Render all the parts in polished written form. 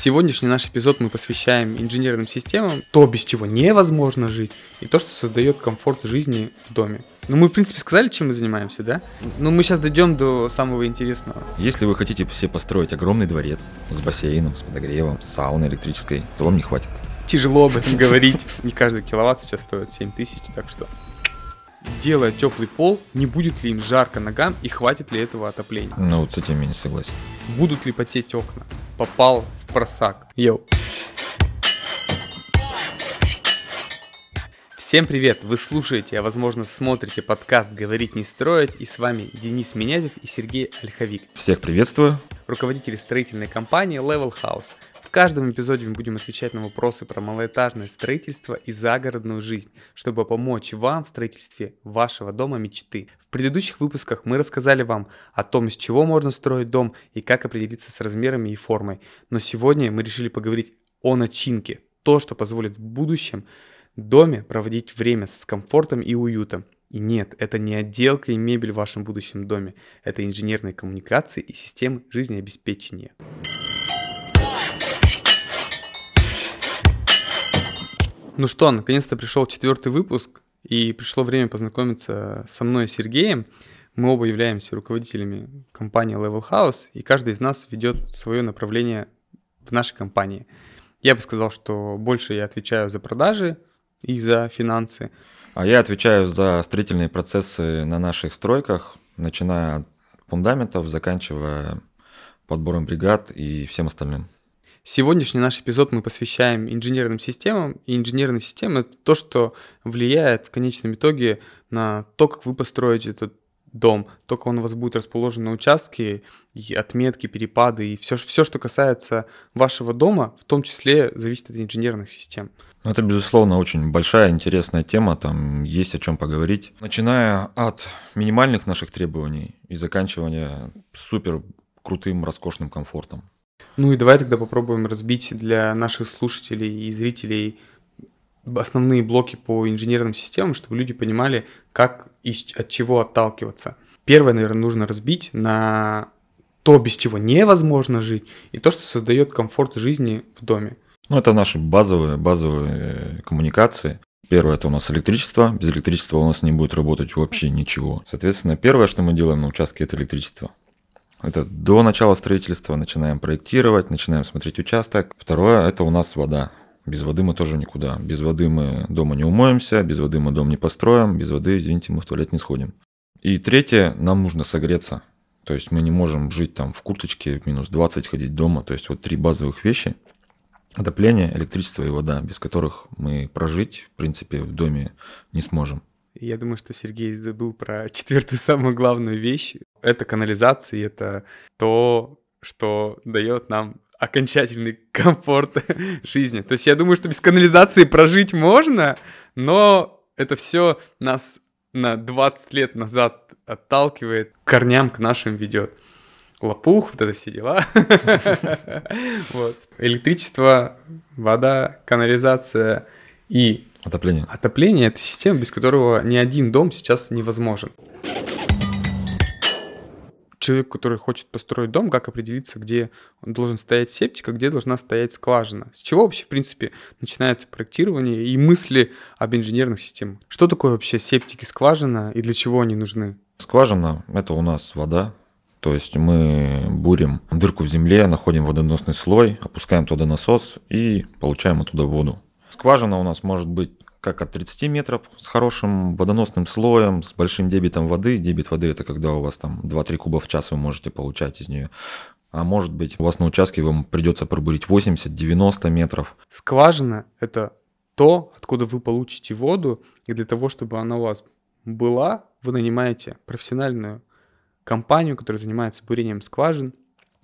Сегодняшний наш эпизод мы посвящаем инженерным системам, то, без чего невозможно жить, и то, что создает комфорт жизни в доме. Ну, мы, в принципе, сказали, чем мы занимаемся, да? Ну, мы сейчас дойдем до самого интересного. Если вы хотите все построить огромный дворец с бассейном, с подогревом, с сауной электрической, то вам не хватит. Тяжело об этом говорить. Не каждый киловатт сейчас стоит 7000, так что... Делая теплый пол, не будет ли им жарко ногам и хватит ли этого отопления? Ну вот с этим я не согласен. Будут ли потеть окна? Попал в просак. Йоу. Всем привет! Вы слушаете, а возможно смотрите подкаст «Говорить не строить», и с вами Денис Менязев и Сергей Ольховик. Всех приветствую! Руководители строительной компании Level House. В каждом эпизоде мы будем отвечать на вопросы про малоэтажное строительство и загородную жизнь, чтобы помочь вам в строительстве вашего дома мечты. В предыдущих выпусках мы рассказали вам о том, из чего можно строить дом и как определиться с размерами и формой. Но сегодня мы решили поговорить о начинке, то, что позволит в будущем доме проводить время с комфортом и уютом. И нет, это не отделка и мебель в вашем будущем доме, это инженерные коммуникации и системы жизнеобеспечения. Ну что, наконец-то пришел 4-й выпуск, и пришло время познакомиться со мной и Сергеем. Мы оба являемся руководителями компании Level House, и каждый из нас ведет свое направление в нашей компании. Я бы сказал, что больше я отвечаю за продажи и за финансы. А я отвечаю за строительные процессы на наших стройках, начиная от фундаментов, заканчивая подбором бригад и всем остальным. Сегодняшний наш эпизод мы посвящаем инженерным системам, и инженерные системы — это то, что влияет в конечном итоге на то, как вы построите этот дом, то, как он у вас будет расположен на участке, и отметки, перепады, и все, что касается вашего дома, в том числе зависит от инженерных систем. Это, безусловно, очень большая, интересная тема, там есть о чем поговорить. Начиная от минимальных наших требований и заканчивая супер крутым, роскошным комфортом. Ну и давай тогда попробуем разбить для наших слушателей и зрителей основные блоки по инженерным системам, чтобы люди понимали, как и от чего отталкиваться. Первое, наверное, нужно разбить на то, без чего невозможно жить, и то, что создает комфорт жизни в доме. Ну это наши базовые коммуникации. Первое – это у нас электричество. Без электричества у нас не будет работать вообще ничего. Соответственно, первое, что мы делаем на участке – это электричество. Это до начала строительства начинаем проектировать, начинаем смотреть участок. Второе – это у нас вода. Без воды мы тоже никуда. Без воды мы дома не умоемся, без воды мы дом не построим, без воды, извините, мы в туалет не сходим. И третье – нам нужно согреться. То есть мы не можем жить там в курточке, минус 20 ходить дома. То есть вот 3 базовых вещи – отопление, электричество и вода, без которых мы прожить, в принципе, в доме не сможем. Я думаю, что Сергей забыл про 4-ю самую главную вещь. Это канализация, это то, что дает нам окончательный комфорт жизни. То есть я думаю, что без канализации прожить можно, но это все нас на 20 лет назад отталкивает, к корням к нашим ведет. Лопух, вот это все дела. Электричество, вода, канализация и... Отопление. Отопление – это система, без которого ни один дом сейчас невозможен. Человек, который хочет построить дом, как определиться, где должен стоять септик, а где должна стоять скважина? С чего вообще, в принципе, начинается проектирование и мысли об инженерных системах? Что такое вообще септики, скважина и для чего они нужны? Скважина – это у нас вода. То есть мы бурим дырку в земле, находим водоносный слой, опускаем туда насос и получаем оттуда воду. Скважина у нас может быть как от 30 метров с хорошим водоносным слоем, с большим дебитом воды. Дебит воды – это когда у вас там 2-3 куба в час вы можете получать из нее. А может быть, у вас на участке вам придется пробурить 80-90 метров. Скважина – это то, откуда вы получите воду. И для того, чтобы она у вас была, вы нанимаете профессиональную компанию, которая занимается бурением скважин.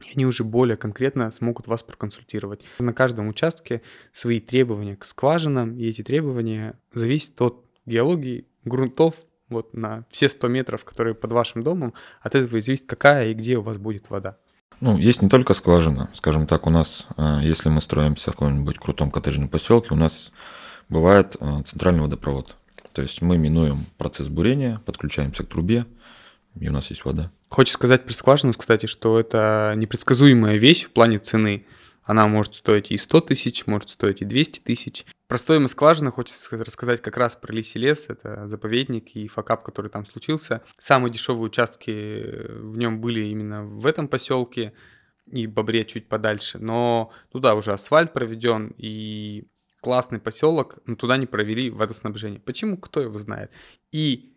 И они уже более конкретно смогут вас проконсультировать. На каждом участке свои требования к скважинам, и эти требования зависят от геологии, грунтов, вот на все 100 метров, которые под вашим домом, от этого и зависит, какая и где у вас будет вода. Ну, есть не только скважина, скажем так, у нас, если мы строимся в каком-нибудь крутом коттеджном поселке, у нас бывает центральный водопровод. То есть мы минуем процесс бурения, подключаемся к трубе, и у нас есть вода. Хочется сказать про скважину, кстати, что это непредсказуемая вещь в плане цены. Она может стоить и 100 тысяч, может стоить и 200 тысяч. Про стоимость скважины хочется рассказать как раз про Лисий лес. Это заповедник и факап, который там случился. Самые дешевые участки в нем были именно в этом поселке и Бобре чуть подальше. Но туда уже асфальт проведен и классный поселок, но туда не провели водоснабжение. Почему? Кто его знает. И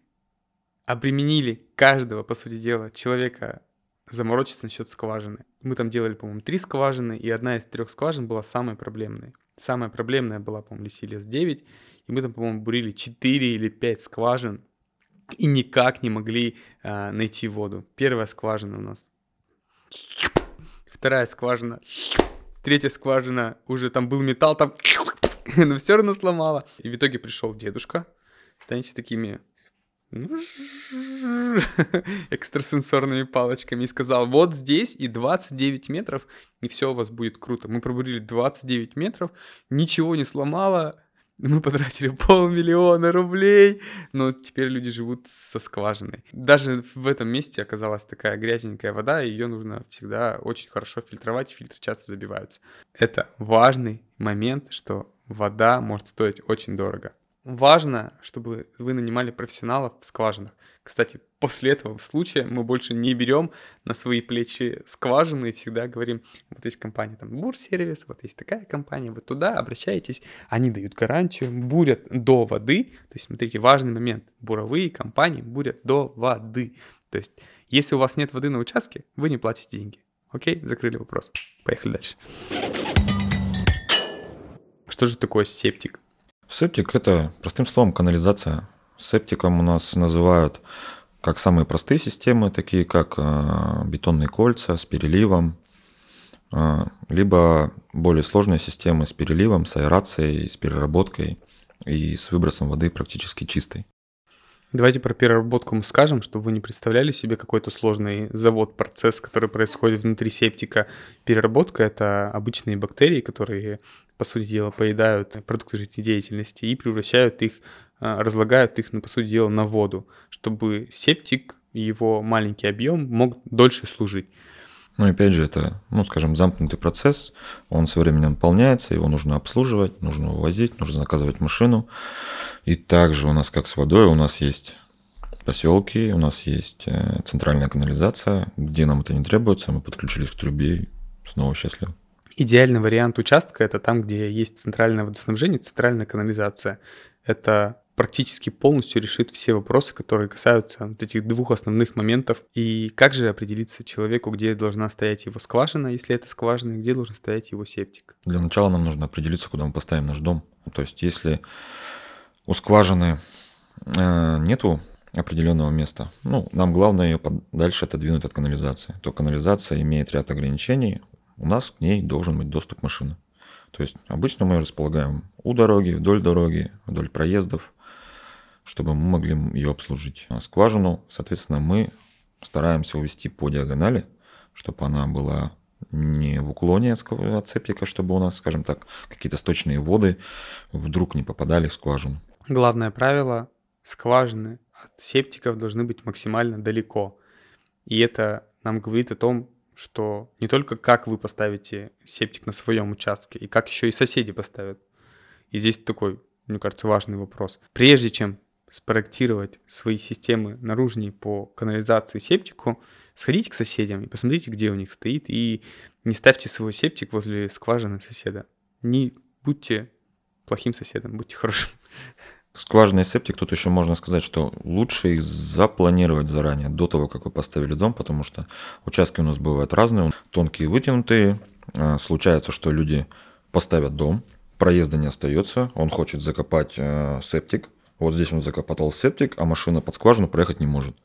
обременили каждого, по сути дела, человека заморочиться насчет скважины. Мы там делали, по-моему, 3 скважины, и одна из 3 скважин была самой проблемной. Самая проблемная была, по-моему, Лисий лес 9, и мы там, по-моему, бурили 4 или 5 скважин, и никак не могли найти воду. Первая скважина у нас. Вторая скважина. Третья скважина. Уже там был металл, там... Но все равно сломала. И в итоге пришел дедушка. Станете такими... экстрасенсорными палочками и сказал: вот здесь и 29 метров, и все у вас будет круто. Мы пробурили 29 метров, ничего не сломало, мы потратили 500 000 рублей, но теперь люди живут со скважиной. Даже в этом месте оказалась такая грязненькая вода, и ее нужно всегда очень хорошо фильтровать, фильтры часто забиваются. Это важный момент, что вода может стоить очень дорого. Важно, чтобы вы нанимали профессионалов в скважинах. Кстати, после этого случая мы больше не берем на свои плечи скважины и всегда говорим: вот есть компания там Бурсервис, вот есть такая компания, вот туда обращайтесь, они дают гарантию, бурят до воды. То есть, смотрите, важный момент, буровые компании бурят до воды. То есть, если у вас нет воды на участке, вы не платите деньги. Окей, закрыли вопрос. Поехали дальше. Что же такое септик? Септик – это, простым словом, канализация. Септиком у нас называют как самые простые системы, такие как бетонные кольца с переливом, либо более сложные системы с переливом, с аэрацией, с переработкой и с выбросом воды практически чистой. Давайте про переработку мы скажем, чтобы вы не представляли себе какой-то сложный завод, процесс, который происходит внутри септика. Переработка – это обычные бактерии, которые, по сути дела, поедают продукты жизнедеятельности и превращают их, разлагают их, по сути дела, на воду, чтобы септик и его маленький объем мог дольше служить. Ну и опять же, это, скажем, замкнутый процесс, он со временем наполняется, его нужно обслуживать, нужно вывозить, нужно заказывать машину. И также у нас, как с водой, у нас есть поселки, у нас есть центральная канализация, где нам это не требуется, мы подключились к трубе и снова счастливы. Идеальный вариант участка – это там, где есть центральное водоснабжение, центральная канализация. Это практически полностью решит все вопросы, которые касаются вот этих 2 основных моментов. И как же определиться человеку, где должна стоять его скважина, если это скважина, и где должен стоять его септик? Для начала нам нужно определиться, куда мы поставим наш дом. То есть если у скважины нету определенного места, нам главное ее дальше отодвинуть от канализации, то канализация имеет ряд ограничений, у нас к ней должен быть доступ машины. То есть обычно мы ее располагаем у дороги, вдоль проездов, чтобы мы могли ее обслужить. Скважину, соответственно, мы стараемся увести по диагонали, чтобы она была не в уклоне от септика, чтобы у нас, скажем так, какие-то сточные воды вдруг не попадали в скважину. Главное правило – скважины от септиков должны быть максимально далеко. И это нам говорит о том, что не только как вы поставите септик на своем участке, и как еще и соседи поставят. И здесь такой, мне кажется, важный вопрос. Прежде чем спроектировать свои системы наружней по канализации септику, сходите к соседям и посмотрите, где у них стоит, и не ставьте свой септик возле скважины соседа. Не будьте плохим соседом, будьте хорошим. Скважина и септик, тут еще можно сказать, что лучше их запланировать заранее, до того, как вы поставили дом, потому что участки у нас бывают разные, тонкие, вытянутые. Случается, что люди поставят дом, проезда не остается, он хочет закопать септик, вот здесь он закопал септик, а машина под скважину проехать не может.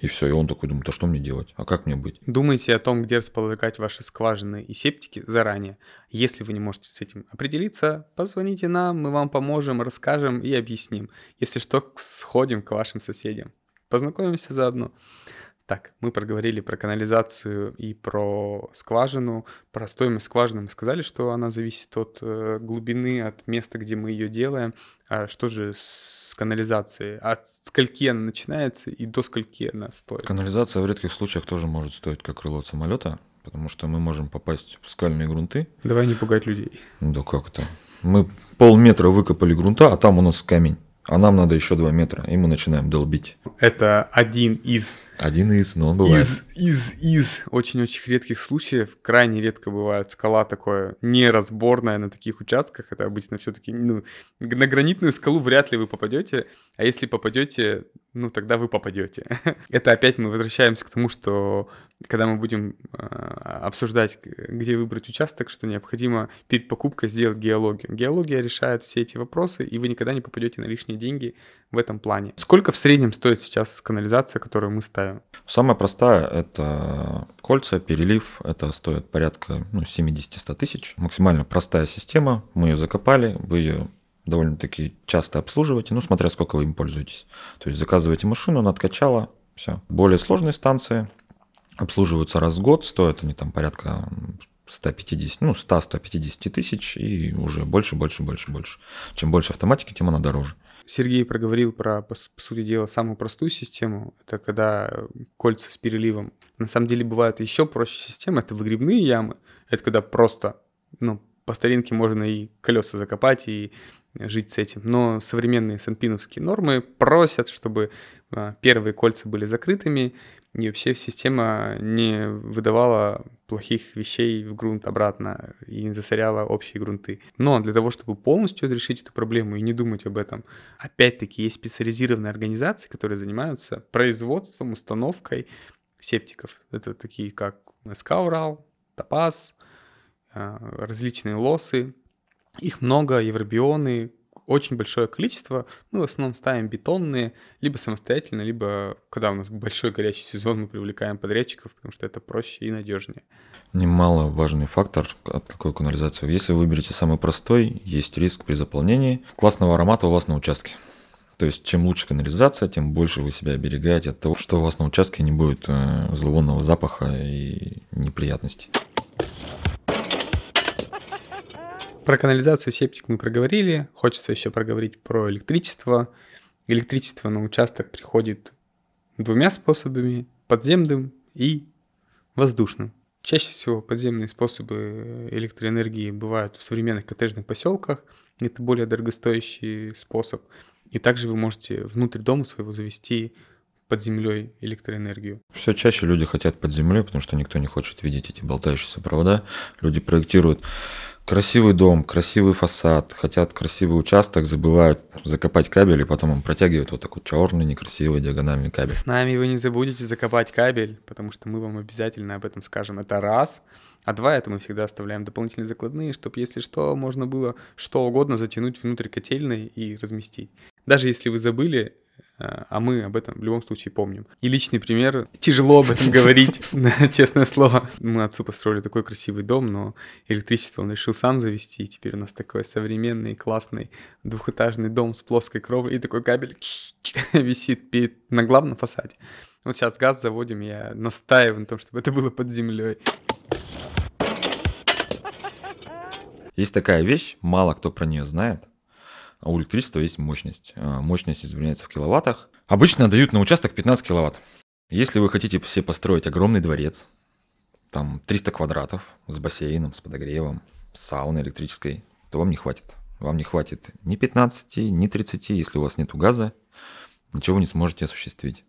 И все, и он такой думает: а что мне делать, а как мне быть? Думайте о том, где располагать ваши скважины и септики заранее. Если вы не можете с этим определиться, позвоните нам, мы вам поможем, расскажем и объясним. Если что, сходим к вашим соседям, познакомимся заодно. Так, мы проговорили про канализацию и про скважину. Про стоимость скважины мы сказали, что она зависит от глубины, от места, где мы ее делаем. А что же с канализацией? От скольки она начинается и до скольки она стоит? Канализация в редких случаях тоже может стоить как крыло от самолета. потому что мы можем попасть в скальные грунты. Давай не пугать людей. Да как это? Мы полметра выкопали грунта, а там у нас камень. А нам надо еще 2 метра, и мы начинаем долбить. Это один из, но он бывает. Из очень-очень редких случаев, крайне редко бывает скала такое неразборная на таких участках. Это обычно все-таки, на гранитную скалу вряд ли вы попадете, а если попадете, тогда вы попадете. Это опять мы возвращаемся к тому, что когда мы будем обсуждать, где выбрать участок, что необходимо перед покупкой сделать геологию. Геология решает все эти вопросы, и вы никогда не попадете на лишние деньги в этом плане. Сколько в среднем стоит сейчас канализация, которую мы ставим? Самая простая – это кольца, перелив. Это стоит порядка 70-100 тысяч. Максимально простая система. Мы ее закопали, вы ее довольно-таки часто обслуживаете, смотря сколько вы им пользуетесь. То есть заказываете машину, она откачала, все. Более сложные станции обслуживаются раз в год, стоят они порядка 100-150 тысяч, и уже больше. Чем больше автоматики, тем она дороже. Сергей проговорил про, по сути дела, самую простую систему. Это когда кольца с переливом. На самом деле бывают еще проще системы. Это выгребные ямы. Это когда просто, по старинке можно и колеса закопать, и жить с этим. Но современные санпиновские нормы просят, чтобы первые кольца были закрытыми, и вообще система не выдавала плохих вещей в грунт обратно и не засоряла общие грунты. Но для того, чтобы полностью решить эту проблему и не думать об этом, опять-таки есть специализированные организации, которые занимаются производством, установкой септиков. Это такие как СК «Урал», «Топас», различные лосы. Их много, Евробионы, очень большое количество. Мы в основном ставим бетонные, либо самостоятельно, либо когда у нас большой горячий сезон, мы привлекаем подрядчиков, потому что это проще и надежнее. Немаловажный фактор, от какой канализации. Если вы выберете самый простой, есть риск при заполнении классного аромата у вас на участке. То есть чем лучше канализация, тем больше вы себя оберегаете от того, что у вас на участке не будет зловонного запаха и неприятностей. Про канализацию, септик мы проговорили. Хочется еще проговорить про электричество. Электричество на участок приходит 2 способами: подземным и воздушным. Чаще всего подземные способы электроэнергии бывают в современных коттеджных поселках. Это более дорогостоящий способ. И также вы можете внутрь дома своего завести под землей электроэнергию. Все чаще люди хотят под землей, потому что никто не хочет видеть эти болтающиеся провода. Люди проектируют красивый дом, красивый фасад, хотят красивый участок, забывают закопать кабель, и потом им протягивают вот такой черный, некрасивый диагональный кабель. С нами вы не забудете закопать кабель, потому что мы вам обязательно об этом скажем. Это раз. А 2, это мы всегда оставляем дополнительные закладные, чтобы, если что, можно было что угодно затянуть внутрь котельной и разместить. Даже если вы забыли, а мы об этом в любом случае помним. И личный пример. Тяжело об этом говорить, честное слово. Мы отцу построили такой красивый дом, но электричество он решил сам завести. И теперь у нас такой современный, классный двухэтажный дом с плоской кровлей. И такой кабель висит на главном фасаде. Вот сейчас газ заводим, я настаиваю на том, чтобы это было под землей. Есть такая вещь, мало кто про нее знает. У электричества есть мощность. Мощность измеряется в киловаттах. Обычно дают на участок 15 киловатт. Если вы хотите себе построить огромный дворец, там 300 квадратов, с бассейном, с подогревом, с сауной электрической, то вам не хватит. Вам не хватит ни 15, ни 30. Если у вас нет газа, ничего не сможете осуществить.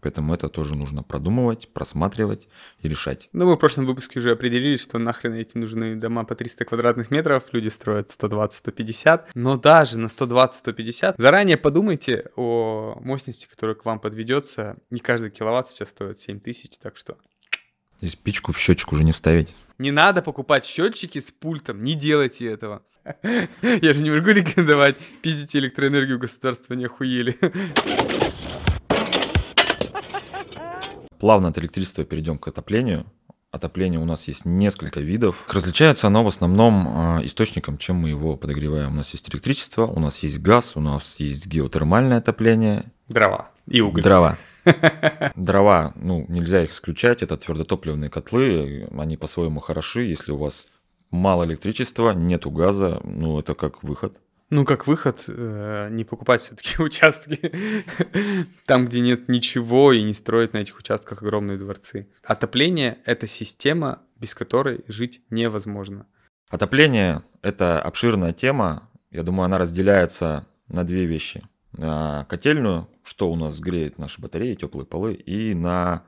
Поэтому это тоже нужно продумывать, просматривать и решать. Мы в прошлом выпуске уже определились, что нахрен эти нужны дома по 300 квадратных метров. Люди строят 120-150. Но даже на 120-150 заранее подумайте о мощности, которая к вам подведется. Не каждый киловатт сейчас стоит 7 тысяч, так что... И спичку в счетчик уже не вставить. Не надо покупать счетчики с пультом, не делайте этого. Я же не могу рекомендовать, пиздите электроэнергию, государство не охуели. Плавно от электричества перейдем к отоплению. Отопление у нас есть несколько видов. Различается оно в основном источником, чем мы его подогреваем. У нас есть электричество, у нас есть газ, у нас есть геотермальное отопление. Дрова и уголь. Дрова, нельзя их исключать. Это твердотопливные котлы, они по-своему хороши. Если у вас мало электричества, нету газа, это как выход. Как выход, не покупать все-таки участки там, где нет ничего, и не строить на этих участках огромные дворцы. Отопление – это система, без которой жить невозможно. Отопление – это обширная тема. Я думаю, она разделяется на две вещи. На котельную, что у нас греет наши батареи, теплые полы, и на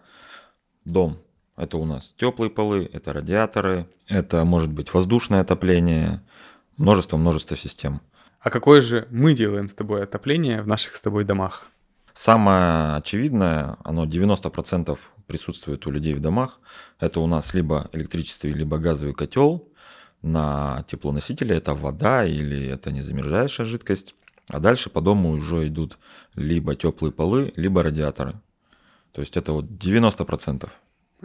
дом. Это у нас теплые полы, это радиаторы, это может быть воздушное отопление, множество систем. А какое же мы делаем с тобой отопление в наших с тобой домах? Самое очевидное, оно 90% присутствует у людей в домах, это у нас либо электричество, либо газовый котел на теплоносителе, это вода или это незамерзающая жидкость. А дальше по дому уже идут либо теплые полы, либо радиаторы. То есть это вот 90%.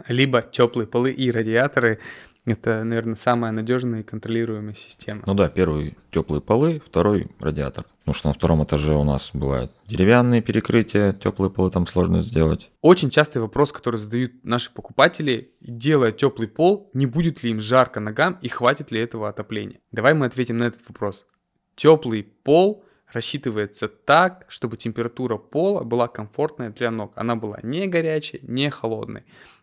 Либо теплые полы и радиаторы – это, наверное, самая надежная и контролируемая система. Ну да, первый – теплые полы, второй – радиатор. Потому что на втором этаже у нас бывают деревянные перекрытия, теплые полы там сложно сделать. Очень частый вопрос, который задают наши покупатели, делая теплый пол, не будет ли им жарко ногам и хватит ли этого отопления? Давай мы ответим на этот вопрос. Теплый пол рассчитывается так, чтобы температура пола была комфортная для ног. Она была не горячей, не холодной.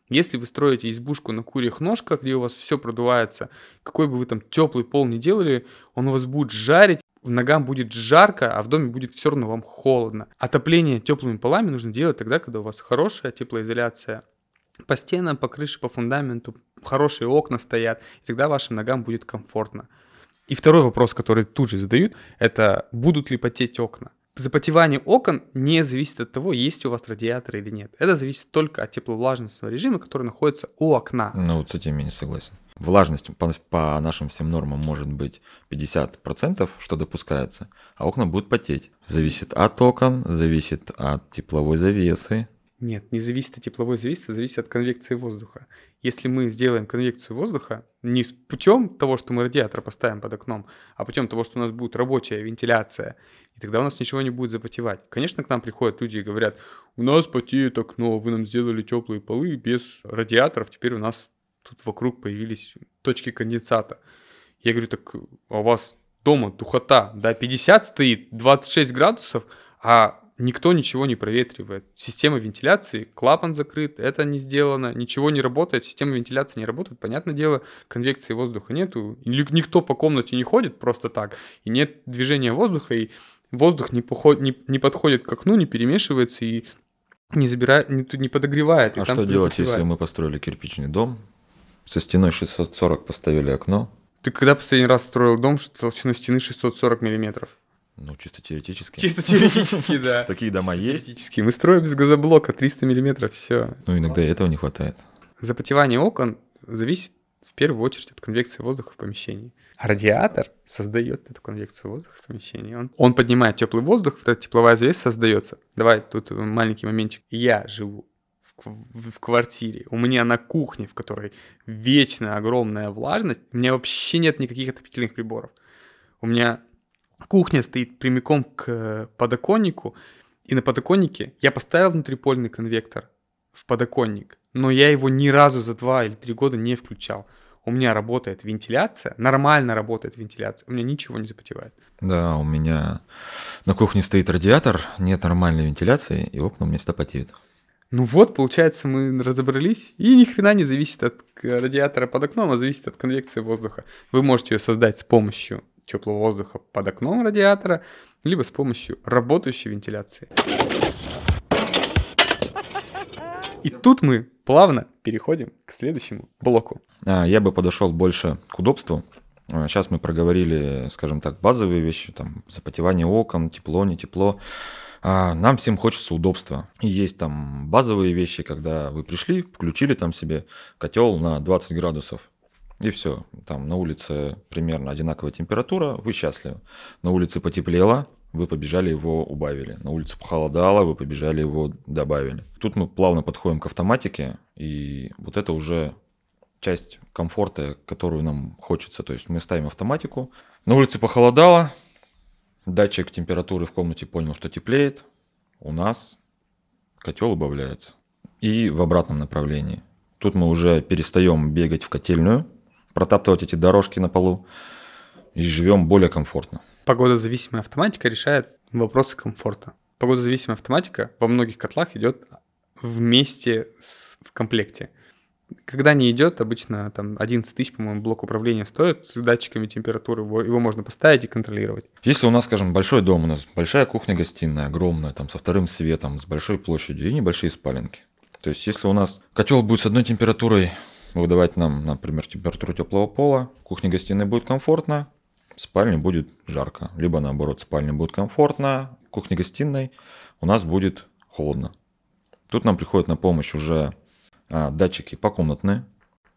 Если вы строите избушку на курьих ножках, где у вас все продувается, какой бы вы там теплый пол ни делали, он у вас будет жарить, ногам будет жарко, а в доме будет все равно вам холодно. Отопление теплыми полами нужно делать тогда, когда у вас хорошая теплоизоляция. По стенам, по крыше, по фундаменту, хорошие окна стоят, и тогда вашим ногам будет комфортно. И второй вопрос, который тут же задают, это будут ли потеть окна. Запотевание окон не зависит от того, есть у вас радиатор или нет. Это зависит только от тепловлажностного режима, который находится у окна. Ну вот с этим я не согласен. Влажность по нашим всем нормам может быть 50%, что допускается, а окна будут потеть. Зависит от окон, зависит от тепловой завесы. Нет, не зависит от тепловой завесы, зависит от конвекции воздуха. Если мы сделаем конвекцию воздуха не путем того, что мы радиатор поставим под окном, а путем того, что у нас будет рабочая вентиляция, и тогда у нас ничего не будет запотевать. Конечно, к нам приходят люди и говорят, у нас потеет окно, вы нам сделали теплые полы без радиаторов, теперь у нас тут вокруг появились точки конденсата. Я говорю, так а у вас дома духота, да, 50 стоит, 26 градусов, а никто ничего не проветривает. Система вентиляции, клапан закрыт, это не сделано, ничего не работает, система вентиляции не работает. Понятное дело, конвекции воздуха нету, никто по комнате не ходит просто так, и нет движения воздуха, и воздух не подходит к окну, не перемешивается и не подогревает. А что делать, если мы построили кирпичный дом, со стеной 640 поставили окно? Ты когда последний раз строил дом с толщиной стены 640 миллиметров? Ну, чисто теоретически. Чисто теоретически, да. Такие дома есть. Теоретически. Мы строим без газоблока 300 миллиметров, все. Ну, иногда этого не хватает. Запотевание окон зависит в первую очередь от конвекции воздуха в помещении. Радиатор создает эту конвекцию воздуха в помещении. Он поднимает теплый воздух, эта тепловая завеса создается. Давай тут маленький моментик. Я живу в квартире, у меня на кухне, в которой вечно огромная влажность, у меня вообще нет никаких отопительных приборов. У меня кухня стоит прямиком к подоконнику, и на подоконнике я поставил внутрипольный конвектор в подоконник, но я его ни разу за 2 или 3 года не включал. У меня работает вентиляция, нормально работает вентиляция, у меня ничего не запотевает. Да, у меня на кухне стоит радиатор, нет нормальной вентиляции, и окна у меня всегда потеют. Ну вот, получается, мы разобрались, и ни хрена не зависит от радиатора под окном, а зависит от конвекции воздуха. Вы можете ее создать с помощью теплого воздуха под окном радиатора, либо с помощью работающей вентиляции. И тут мы плавно переходим к следующему блоку. Я бы подошел больше к удобству. Сейчас мы проговорили, скажем так, базовые вещи, там запотевание окон, тепло, не тепло. Нам всем хочется удобства. И есть там базовые вещи, когда вы пришли, включили там себе котел на 20 градусов. И все, там на улице примерно одинаковая температура, вы счастливы. На улице потеплело, вы побежали его убавили. На улице похолодало, вы побежали его добавили. Тут мы плавно подходим к автоматике, и вот это уже часть комфорта, которую нам хочется. То есть мы ставим автоматику, на улице похолодало, датчик температуры в комнате понял, что теплеет, у нас котел убавляется. И в обратном направлении. Тут мы уже перестаем бегать в котельную, протаптывать эти дорожки на полу и живем более комфортно. Погодозависимая автоматика решает вопросы комфорта. Погодозависимая автоматика во многих котлах идет вместе в комплекте. Когда не идет, обычно там 11 тысяч, по-моему, блок управления стоит с датчиками температуры, его можно поставить и контролировать. Если у нас, скажем, большой дом, у нас большая кухня-гостиная, огромная, там со вторым светом, с большой площадью и небольшие спаленки. То есть если у нас котел будет с одной температурой выдавать нам, например, температуру теплого пола, кухня-гостиная будет комфортно, в спальне будет жарко. Либо наоборот, в спальне будет комфортно, в кухне-гостиной у нас будет холодно. Тут нам приходит на помощь уже датчики покомнатные,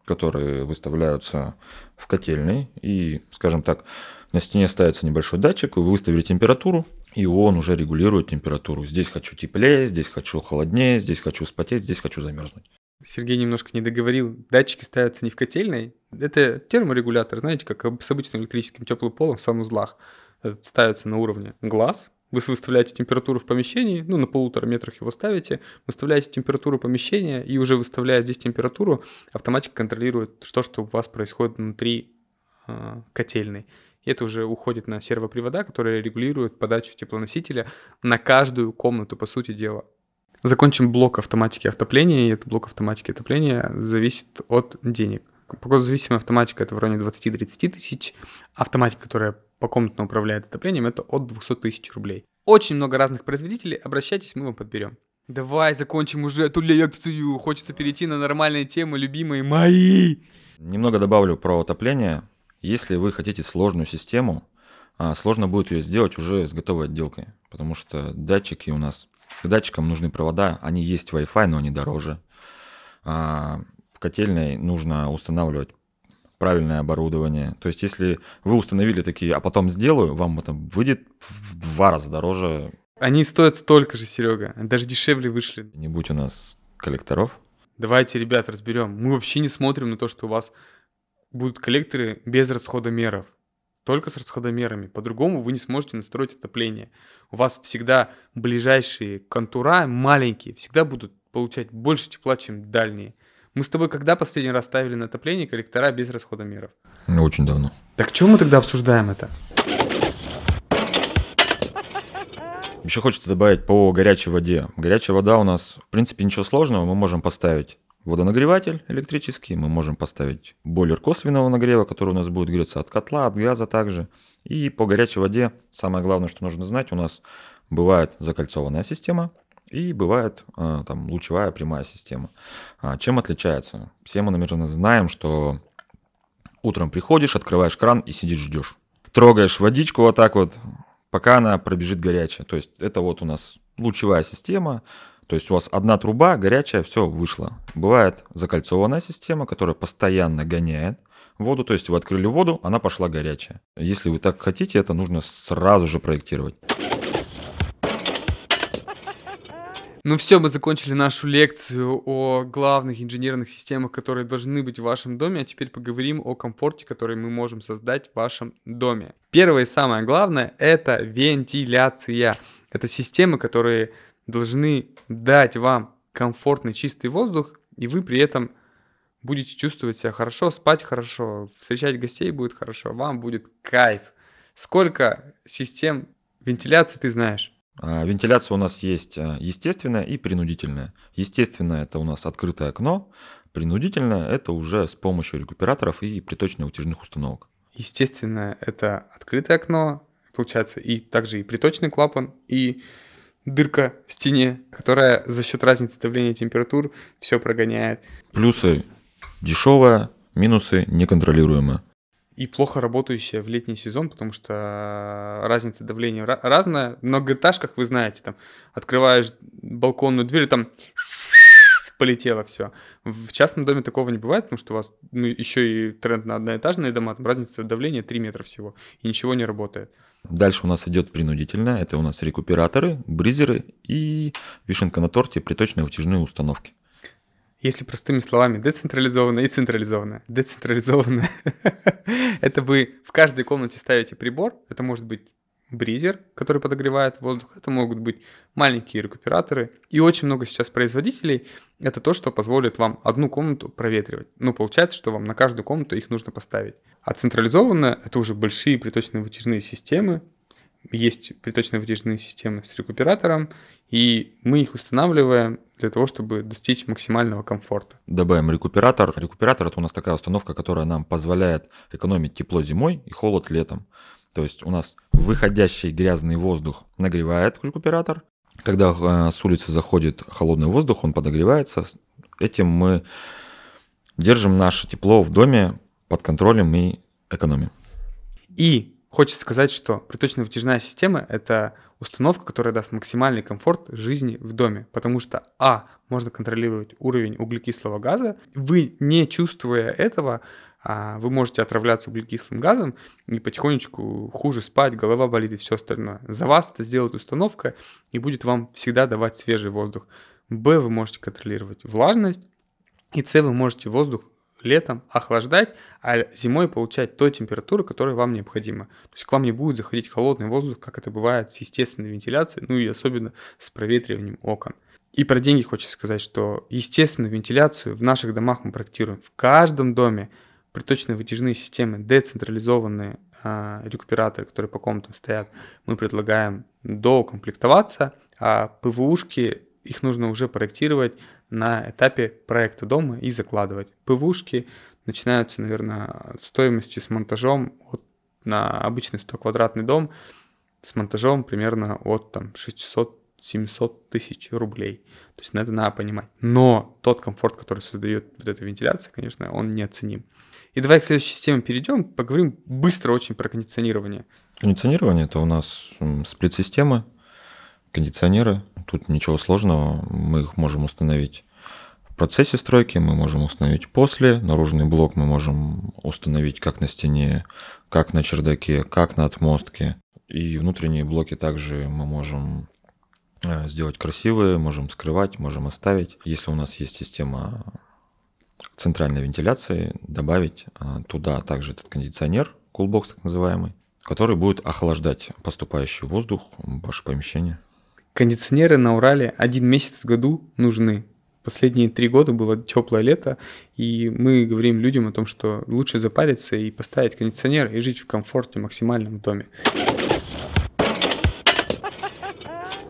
которые выставляются в котельной. И, скажем так, на стене ставится небольшой датчик, вы выставили температуру, и он уже регулирует температуру. Здесь хочу теплее, здесь хочу холоднее, здесь хочу вспотеть, здесь хочу замерзнуть. Сергей немножко не договорил. Датчики ставятся не в котельной. Это терморегулятор, знаете, как с обычным электрическим теплым полом в санузлах. Это ставится на уровне глаз. Вы выставляете температуру в помещении, на 1,5 метра его ставите, выставляете температуру помещения, и уже выставляя здесь температуру, автоматика контролирует то, что у вас происходит внутри котельной. И это уже уходит на сервопривода, которые регулируют подачу теплоносителя на каждую комнату, по сути дела. Закончим блок автоматики отопления, и этот блок автоматики отопления зависит от денег. Погодозависимая автоматика – это в районе 20-30 тысяч. Автоматика, которая покомнатно управляет отоплением, это от 200 тысяч рублей. Очень много разных производителей, обращайтесь, мы вам подберем. Давай закончим уже эту лекцию, хочется перейти на нормальные темы, любимые мои. Немного добавлю про отопление. Если вы хотите сложную систему, сложно будет ее сделать уже с готовой отделкой, потому что датчики у нас, к датчикам нужны провода, они есть Wi-Fi, но они дороже. В котельной нужно устанавливать правильное оборудование. То есть, если вы установили такие, а потом сделаю, вам это выйдет в 2 раза дороже. Они стоят столько же, Серега. Даже дешевле вышли. Не будь у нас коллекторов. Давайте, ребят, разберем. Мы вообще не смотрим на то, что у вас будут коллекторы без расходомеров. Только с расходомерами. По-другому вы не сможете настроить отопление. У вас всегда ближайшие контура маленькие, всегда будут получать больше тепла, чем дальние. Мы с тобой когда последний раз ставили на отопление коллектора без расходомеров? Ну, очень давно. Так чего мы тогда обсуждаем это? Еще хочется добавить по горячей воде. Горячая вода у нас, в принципе, ничего сложного. Мы можем поставить водонагреватель электрический, мы можем поставить бойлер косвенного нагрева, который у нас будет греться от котла, от газа также. И по горячей воде самое главное, что нужно знать, у нас бывает закольцованная система. И бывает там лучевая прямая система. Чем отличается? Все мы, наверное, знаем, что утром приходишь, открываешь кран и сидишь, ждешь. Трогаешь водичку вот так вот, пока она пробежит горячая. То есть это вот у нас лучевая система. То есть у вас одна труба, горячая, все, вышло. Бывает закольцованная система, которая постоянно гоняет воду. То есть вы открыли воду, она пошла горячая. Если вы так хотите, это нужно сразу же проектировать. Ну все, мы закончили нашу лекцию о главных инженерных системах, которые должны быть в вашем доме, а теперь поговорим о комфорте, который мы можем создать в вашем доме. Первое и самое главное – это вентиляция. Это системы, которые должны дать вам комфортный чистый воздух, и вы при этом будете чувствовать себя хорошо, спать хорошо, встречать гостей будет хорошо, вам будет кайф. Сколько систем вентиляции ты знаешь? Вентиляция у нас есть естественная и принудительная. Естественная – это у нас открытое окно, принудительная – это уже с помощью рекуператоров и приточно-утяжных установок. Естественная – это открытое окно, получается, и также и приточный клапан, и дырка в стене, которая за счет разницы давления и температур все прогоняет. Плюсы – дешевая, минусы – неконтролируемая. И плохо работающая в летний сезон, потому что разница давления разная. В многоэтажках, вы знаете, там открываешь балконную дверь, и там полетело все. В частном доме такого не бывает, потому что у вас еще и тренд на одноэтажные дома, там разница давления 3 метра всего, и ничего не работает. Дальше у нас идет принудительное, это у нас рекуператоры, бризеры и вишенка на торте, приточно-утяжные установки. Если простыми словами, децентрализованная и централизованная. Децентрализованная – это вы в каждой комнате ставите прибор. Это может быть бризер, который подогревает воздух. Это могут быть маленькие рекуператоры. И очень много сейчас производителей. Это то, что позволит вам одну комнату проветривать. Получается, что вам на каждую комнату их нужно поставить. А централизованная – это уже большие приточно-вытяжные системы, есть приточно-вытяжные системы с рекуператором, и мы их устанавливаем для того, чтобы достичь максимального комфорта. Добавим рекуператор. Рекуператор – это у нас такая установка, которая нам позволяет экономить тепло зимой и холод летом. То есть у нас выходящий грязный воздух нагревает рекуператор. Когда с улицы заходит холодный воздух, он подогревается. Этим мы держим наше тепло в доме под контролем и экономим. И хочется сказать, что приточно-вытяжная система – это установка, которая даст максимальный комфорт жизни в доме, потому что, можно контролировать уровень углекислого газа, вы, не чувствуя этого, вы можете отравляться углекислым газом и потихонечку хуже спать, голова болит и все остальное. За вас это сделает установка и будет вам всегда давать свежий воздух. Б, вы можете контролировать влажность, и С, вы можете воздух летом охлаждать, а зимой получать той температуру, которая вам необходима. То есть к вам не будет заходить холодный воздух, как это бывает с естественной вентиляцией, ну и особенно с проветриванием окон. И про деньги хочется сказать, что естественную вентиляцию в наших домах мы практикуем. В каждом доме приточно-вытяжные системы, децентрализованные рекуператоры, которые по комнатам стоят, мы предлагаем доукомплектоваться, а ПВУшки их нужно уже проектировать на этапе проекта дома и закладывать. ПВУшки начинаются, наверное, в стоимости с монтажом на обычный 100-квадратный дом с монтажом примерно от 600-700 тысяч рублей. То есть это надо понимать. Но тот комфорт, который создает вот эта вентиляция, конечно, он неоценим. И давай к следующей системе перейдем, поговорим быстро очень про кондиционирование. Кондиционирование – это у нас сплит-системы, кондиционеры. Тут ничего сложного, мы их можем установить в процессе стройки, мы можем установить после. Наружный блок мы можем установить как на стене, как на чердаке, как на отмостке. И внутренние блоки также мы можем сделать красивые, можем скрывать, можем оставить. Если у нас есть система центральной вентиляции, добавить туда также этот кондиционер, кулбокс так называемый, который будет охлаждать поступающий воздух в ваше помещение. Кондиционеры на Урале один месяц в году нужны. Последние 3 года было теплое лето, и мы говорим людям о том, что лучше запариться и поставить кондиционер и жить в комфорте максимальном в доме.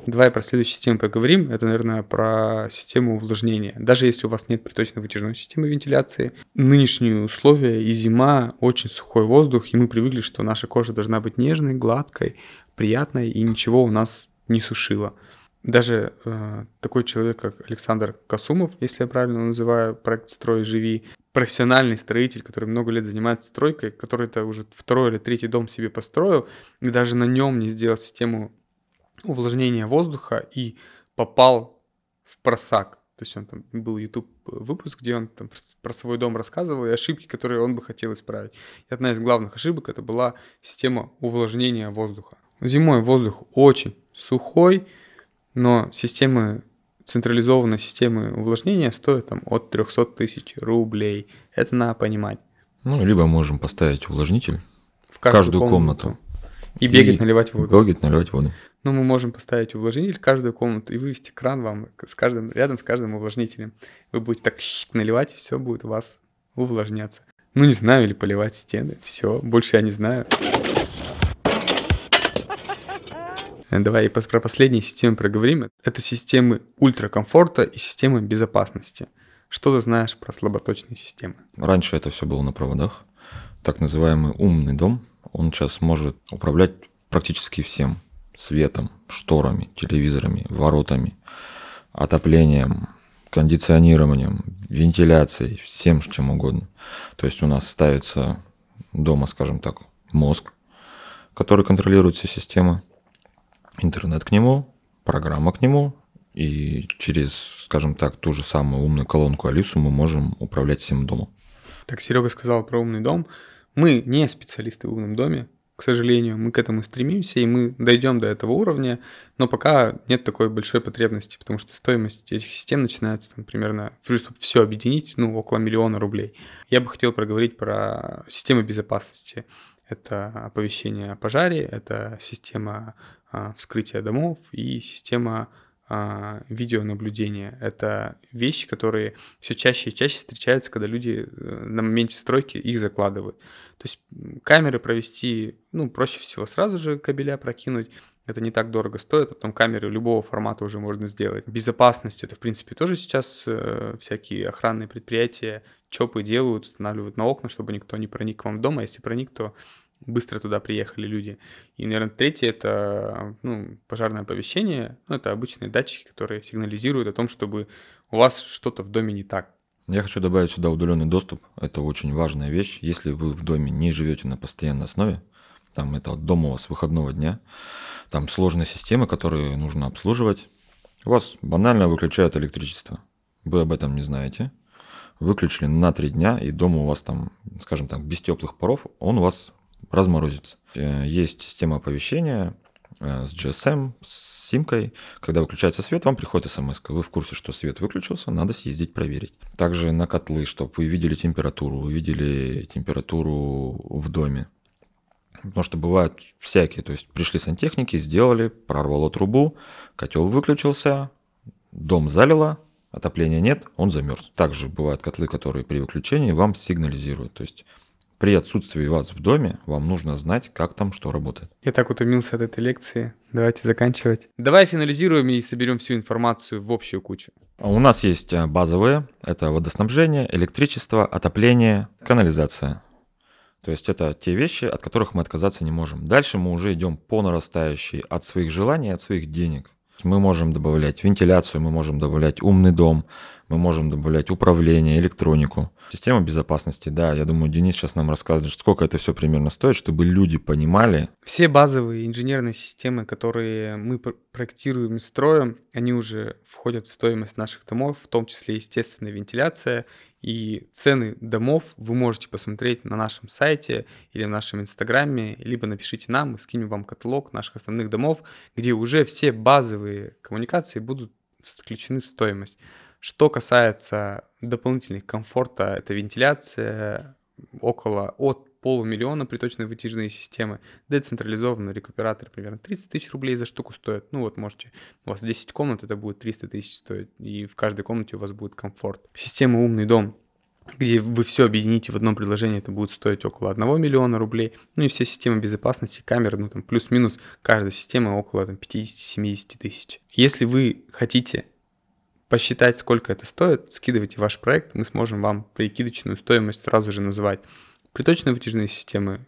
Давай про следующую систему поговорим. Это, наверное, про систему увлажнения. Даже если у вас нет приточно-вытяжной системы вентиляции, нынешние условия и зима, очень сухой воздух, и мы привыкли, что наша кожа должна быть нежной, гладкой, приятной, и ничего у нас не сушило. Даже такой человек, как Александр Косумов, если я правильно называю проект «Строй, живи», профессиональный строитель, который много лет занимается стройкой, который-то уже 2-й или 3-й дом себе построил, и даже на нем не сделал систему увлажнения воздуха и попал в просак. То есть он там был YouTube выпуск, где он там про свой дом рассказывал и ошибки, которые он бы хотел исправить. И одна из главных ошибок – это была система увлажнения воздуха. Зимой воздух очень сухой, но централизованные системы увлажнения стоят от 300 тысяч рублей. Это надо понимать. Ну, либо можем поставить увлажнитель в каждую комнату. И бегать, наливать воду. Но мы можем поставить увлажнитель в каждую комнату и вывести кран вам рядом с каждым увлажнителем. Вы будете так наливать, и все будет у вас увлажняться. Ну, не знаю, или поливать стены. Все, больше я не знаю. Давай и про последние системы проговорим. Это системы ультракомфорта и системы безопасности. Что ты знаешь про слаботочные системы? Раньше это все было на проводах. Так называемый умный дом. Он сейчас может управлять практически всем. Светом, шторами, телевизорами, воротами, отоплением, кондиционированием, вентиляцией, всем чем угодно. То есть у нас ставится дома, скажем так, мозг, который контролирует все системы. Интернет к нему, программа к нему, и через, скажем так, ту же самую умную колонку Алису мы можем управлять всем домом. Так, Серега сказал про умный дом. Мы не специалисты в умном доме, к сожалению, мы к этому стремимся, и мы дойдем до этого уровня, но пока нет такой большой потребности, потому что стоимость этих систем начинается примерно, чтобы все объединить, около 1 000 000 рублей. Я бы хотел проговорить про системы безопасности. Это оповещение о пожаре, это система вскрытия домов и система видеонаблюдение. Это вещи, которые все чаще и чаще встречаются, когда люди на моменте стройки их закладывают. То есть камеры провести, проще всего сразу же кабеля прокинуть. Это не так дорого стоит, а потом камеры любого формата уже можно сделать. Безопасность, это, в принципе, тоже сейчас всякие охранные предприятия, ЧОПы делают, устанавливают на окна, чтобы никто не проник к вам в дом, а если проник, то быстро туда приехали люди. И, наверное, третье – это пожарное оповещение. Это обычные датчики, которые сигнализируют о том, чтобы у вас что-то в доме не так. Я хочу добавить сюда удаленный доступ. Это очень важная вещь. Если вы в доме не живете на постоянной основе, там это от дома у вас выходного дня, там сложные системы, которые нужно обслуживать, у вас банально выключают электричество. Вы об этом не знаете. Выключили на 3 дня, и дома у вас там, скажем так, без теплых паров, он у вас разморозится. Есть система оповещения с GSM, с симкой. Когда выключается свет, вам приходит смс. Вы в курсе, что свет выключился, надо съездить проверить. Также на котлы, чтобы вы видели температуру, в доме. Потому что бывают всякие. То есть пришли сантехники, сделали, прорвало трубу, котел выключился, дом залило, отопления нет, он замерз. Также бывают котлы, которые при выключении вам сигнализируют. То есть при отсутствии вас в доме вам нужно знать, как там что работает. Я так утомился от этой лекции. Давайте заканчивать. Давай финализируем и соберем всю информацию в общую кучу. У нас есть базовые. Это водоснабжение, электричество, отопление, канализация. То есть это те вещи, от которых мы отказаться не можем. Дальше мы уже идем по нарастающей от своих желаний, от своих денег. Мы можем добавлять вентиляцию, мы можем добавлять умный дом, мы можем добавлять управление, электронику. Система безопасности, да, я думаю, Денис сейчас нам расскажет, сколько это все примерно стоит, чтобы люди понимали. Все базовые инженерные системы, которые мы проектируем и строим, они уже входят в стоимость наших домов, в том числе, естественно, вентиляция. И цены домов вы можете посмотреть на нашем сайте или в нашем инстаграме, либо напишите нам, мы скинем вам каталог наших основных домов, где уже все базовые коммуникации будут включены в стоимость. Что касается дополнительных комфорта, это вентиляция от полумиллиона приточно-вытяжные системы, децентрализованный рекуператор примерно 30 тысяч рублей за штуку стоит. У вас 10 комнат, это будет 300 тысяч стоить, и в каждой комнате у вас будет комфорт. Система «Умный дом», где вы все объедините в одном предложении, это будет стоить около 1 миллиона рублей. И все системы безопасности, камеры, плюс-минус, каждая система около 50-70 тысяч. Если вы хотите посчитать, сколько это стоит, скидывайте ваш проект, мы сможем вам прикидочную стоимость сразу же называть. Приточно-вытяжные системы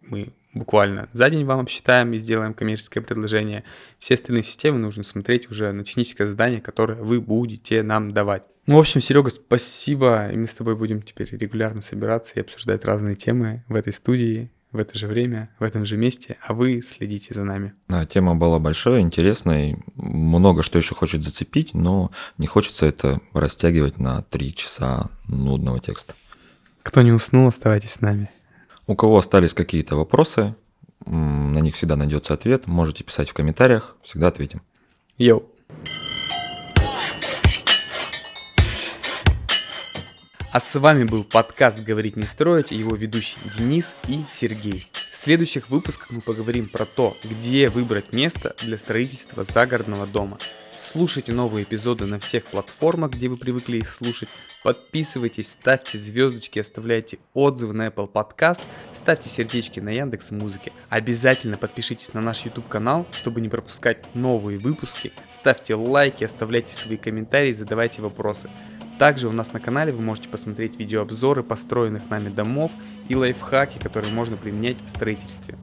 мы буквально за день вам обсчитаем и сделаем коммерческое предложение. Все остальные системы нужно смотреть уже на техническое задание, которое вы будете нам давать. Серега, спасибо. И мы с тобой будем теперь регулярно собираться и обсуждать разные темы в этой студии, в это же время, в этом же месте, а вы следите за нами. Тема была большая, интересная, много что еще хочет зацепить, но не хочется это растягивать на 3 часа нудного текста. Кто не уснул, оставайтесь с нами. У кого остались какие-то вопросы, на них всегда найдется ответ, можете писать в комментариях, всегда ответим. Йоу. А с вами был подкаст «Говорить не строить» и его ведущие Денис и Сергей. В следующих выпусках мы поговорим про то, где выбрать место для строительства загородного дома. Слушайте новые эпизоды на всех платформах, где вы привыкли их слушать. Подписывайтесь, ставьте звездочки, оставляйте отзывы на Apple Podcast, ставьте сердечки на Яндекс.Музыке. Обязательно подпишитесь на наш YouTube-канал, чтобы не пропускать новые выпуски. Ставьте лайки, оставляйте свои комментарии, задавайте вопросы. Также у нас на канале вы можете посмотреть видеообзоры построенных нами домов и лайфхаки, которые можно применять в строительстве.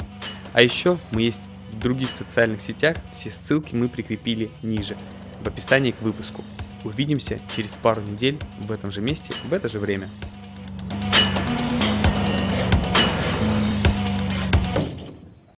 А еще мы есть в других социальных сетях, все ссылки мы прикрепили ниже, в описании к выпуску. Увидимся через пару недель в этом же месте, в это же время.